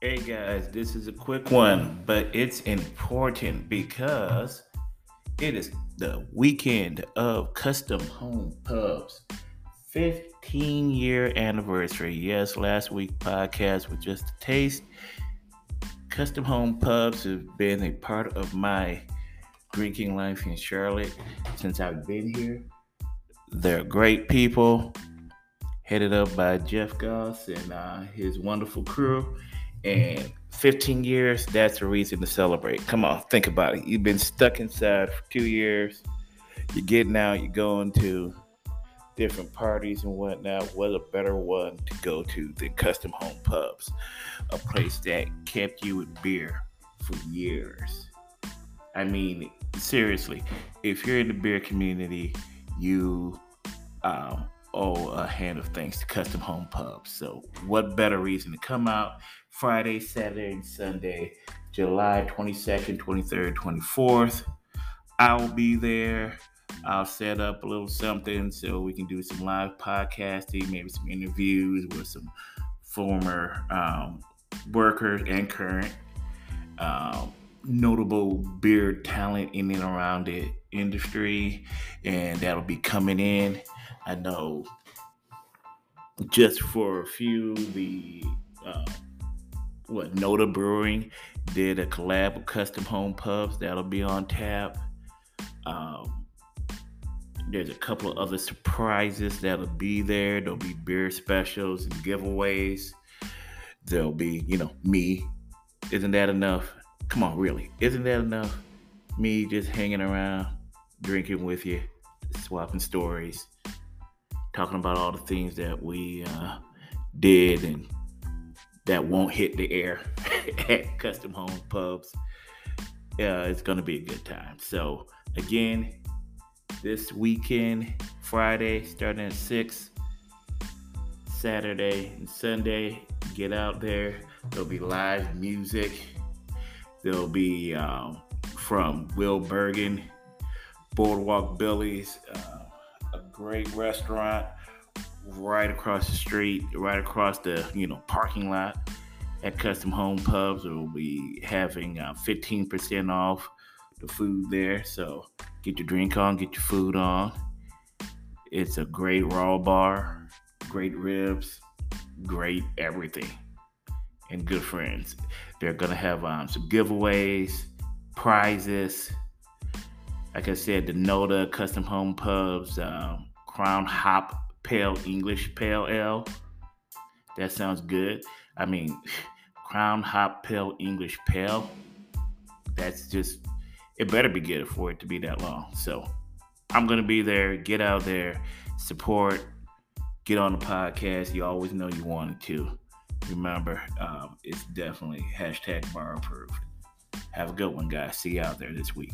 Hey guys, this is a quick one, but it's important because it is the weekend of Custom Home Pubs 15-year anniversary. Yes, last week's podcast was just a taste. Custom Home Pubs have been a part of my drinking life in Charlotte since I've been here. They're great people, headed up by Jeff Goss and his wonderful crew. And 15 years, that's a reason to celebrate. Come on, think about it. You've been stuck inside for 2 years. You're getting out, you're going to different parties and whatnot. What a better one to go to than Custom Home Pubs, a place that kept you with beer for years. I mean, seriously, if you're in the beer community, you owe a hand of thanks to Custom Home Pubs. So what better reason to come out Friday, Saturday, and Sunday, July 22nd, 23rd, 24th. I'll be there. I'll set up a little something so we can do some live podcasting, maybe some interviews with some former workers and current notable beer talent in and around the industry, and that'll be coming in. I know just for a few, the Noda Brewing did a collab with Custom Home Pubs. That'll be on tap. There's a couple of other surprises that'll be there. There'll be beer specials and giveaways. There'll be, me. Isn't that enough? Come on, really. Isn't that enough? Me just hanging around, drinking with you, swapping stories, talking about all the things that we did and that won't hit the air at Custom Home Pubs. It's going to be a good time. So, again, this weekend, Friday, starting at 6, Saturday and Sunday, get out there. There'll be live music. There'll be from Will Bergen, Boardwalk Billy's, a great restaurant right across the street, right across the parking lot at Custom Home Pubs. We'll be having 15% off the food there, so get your drink on, get your food on. It's a great raw bar, great ribs, great everything, and good friends. They're gonna have some giveaways, prizes. Like I said, the Noda, Custom Home Pubs, Crown Hop Pale English Pale Ale. That sounds good. I mean, Crown Hop Pale English Pale. That's just, it better be good for it to be that long. So I'm going to be there. Get out there. Support. Get on the podcast. You always know you wanted to. Remember, it's definitely #bar approved. Have a good one, guys. See you out there this week.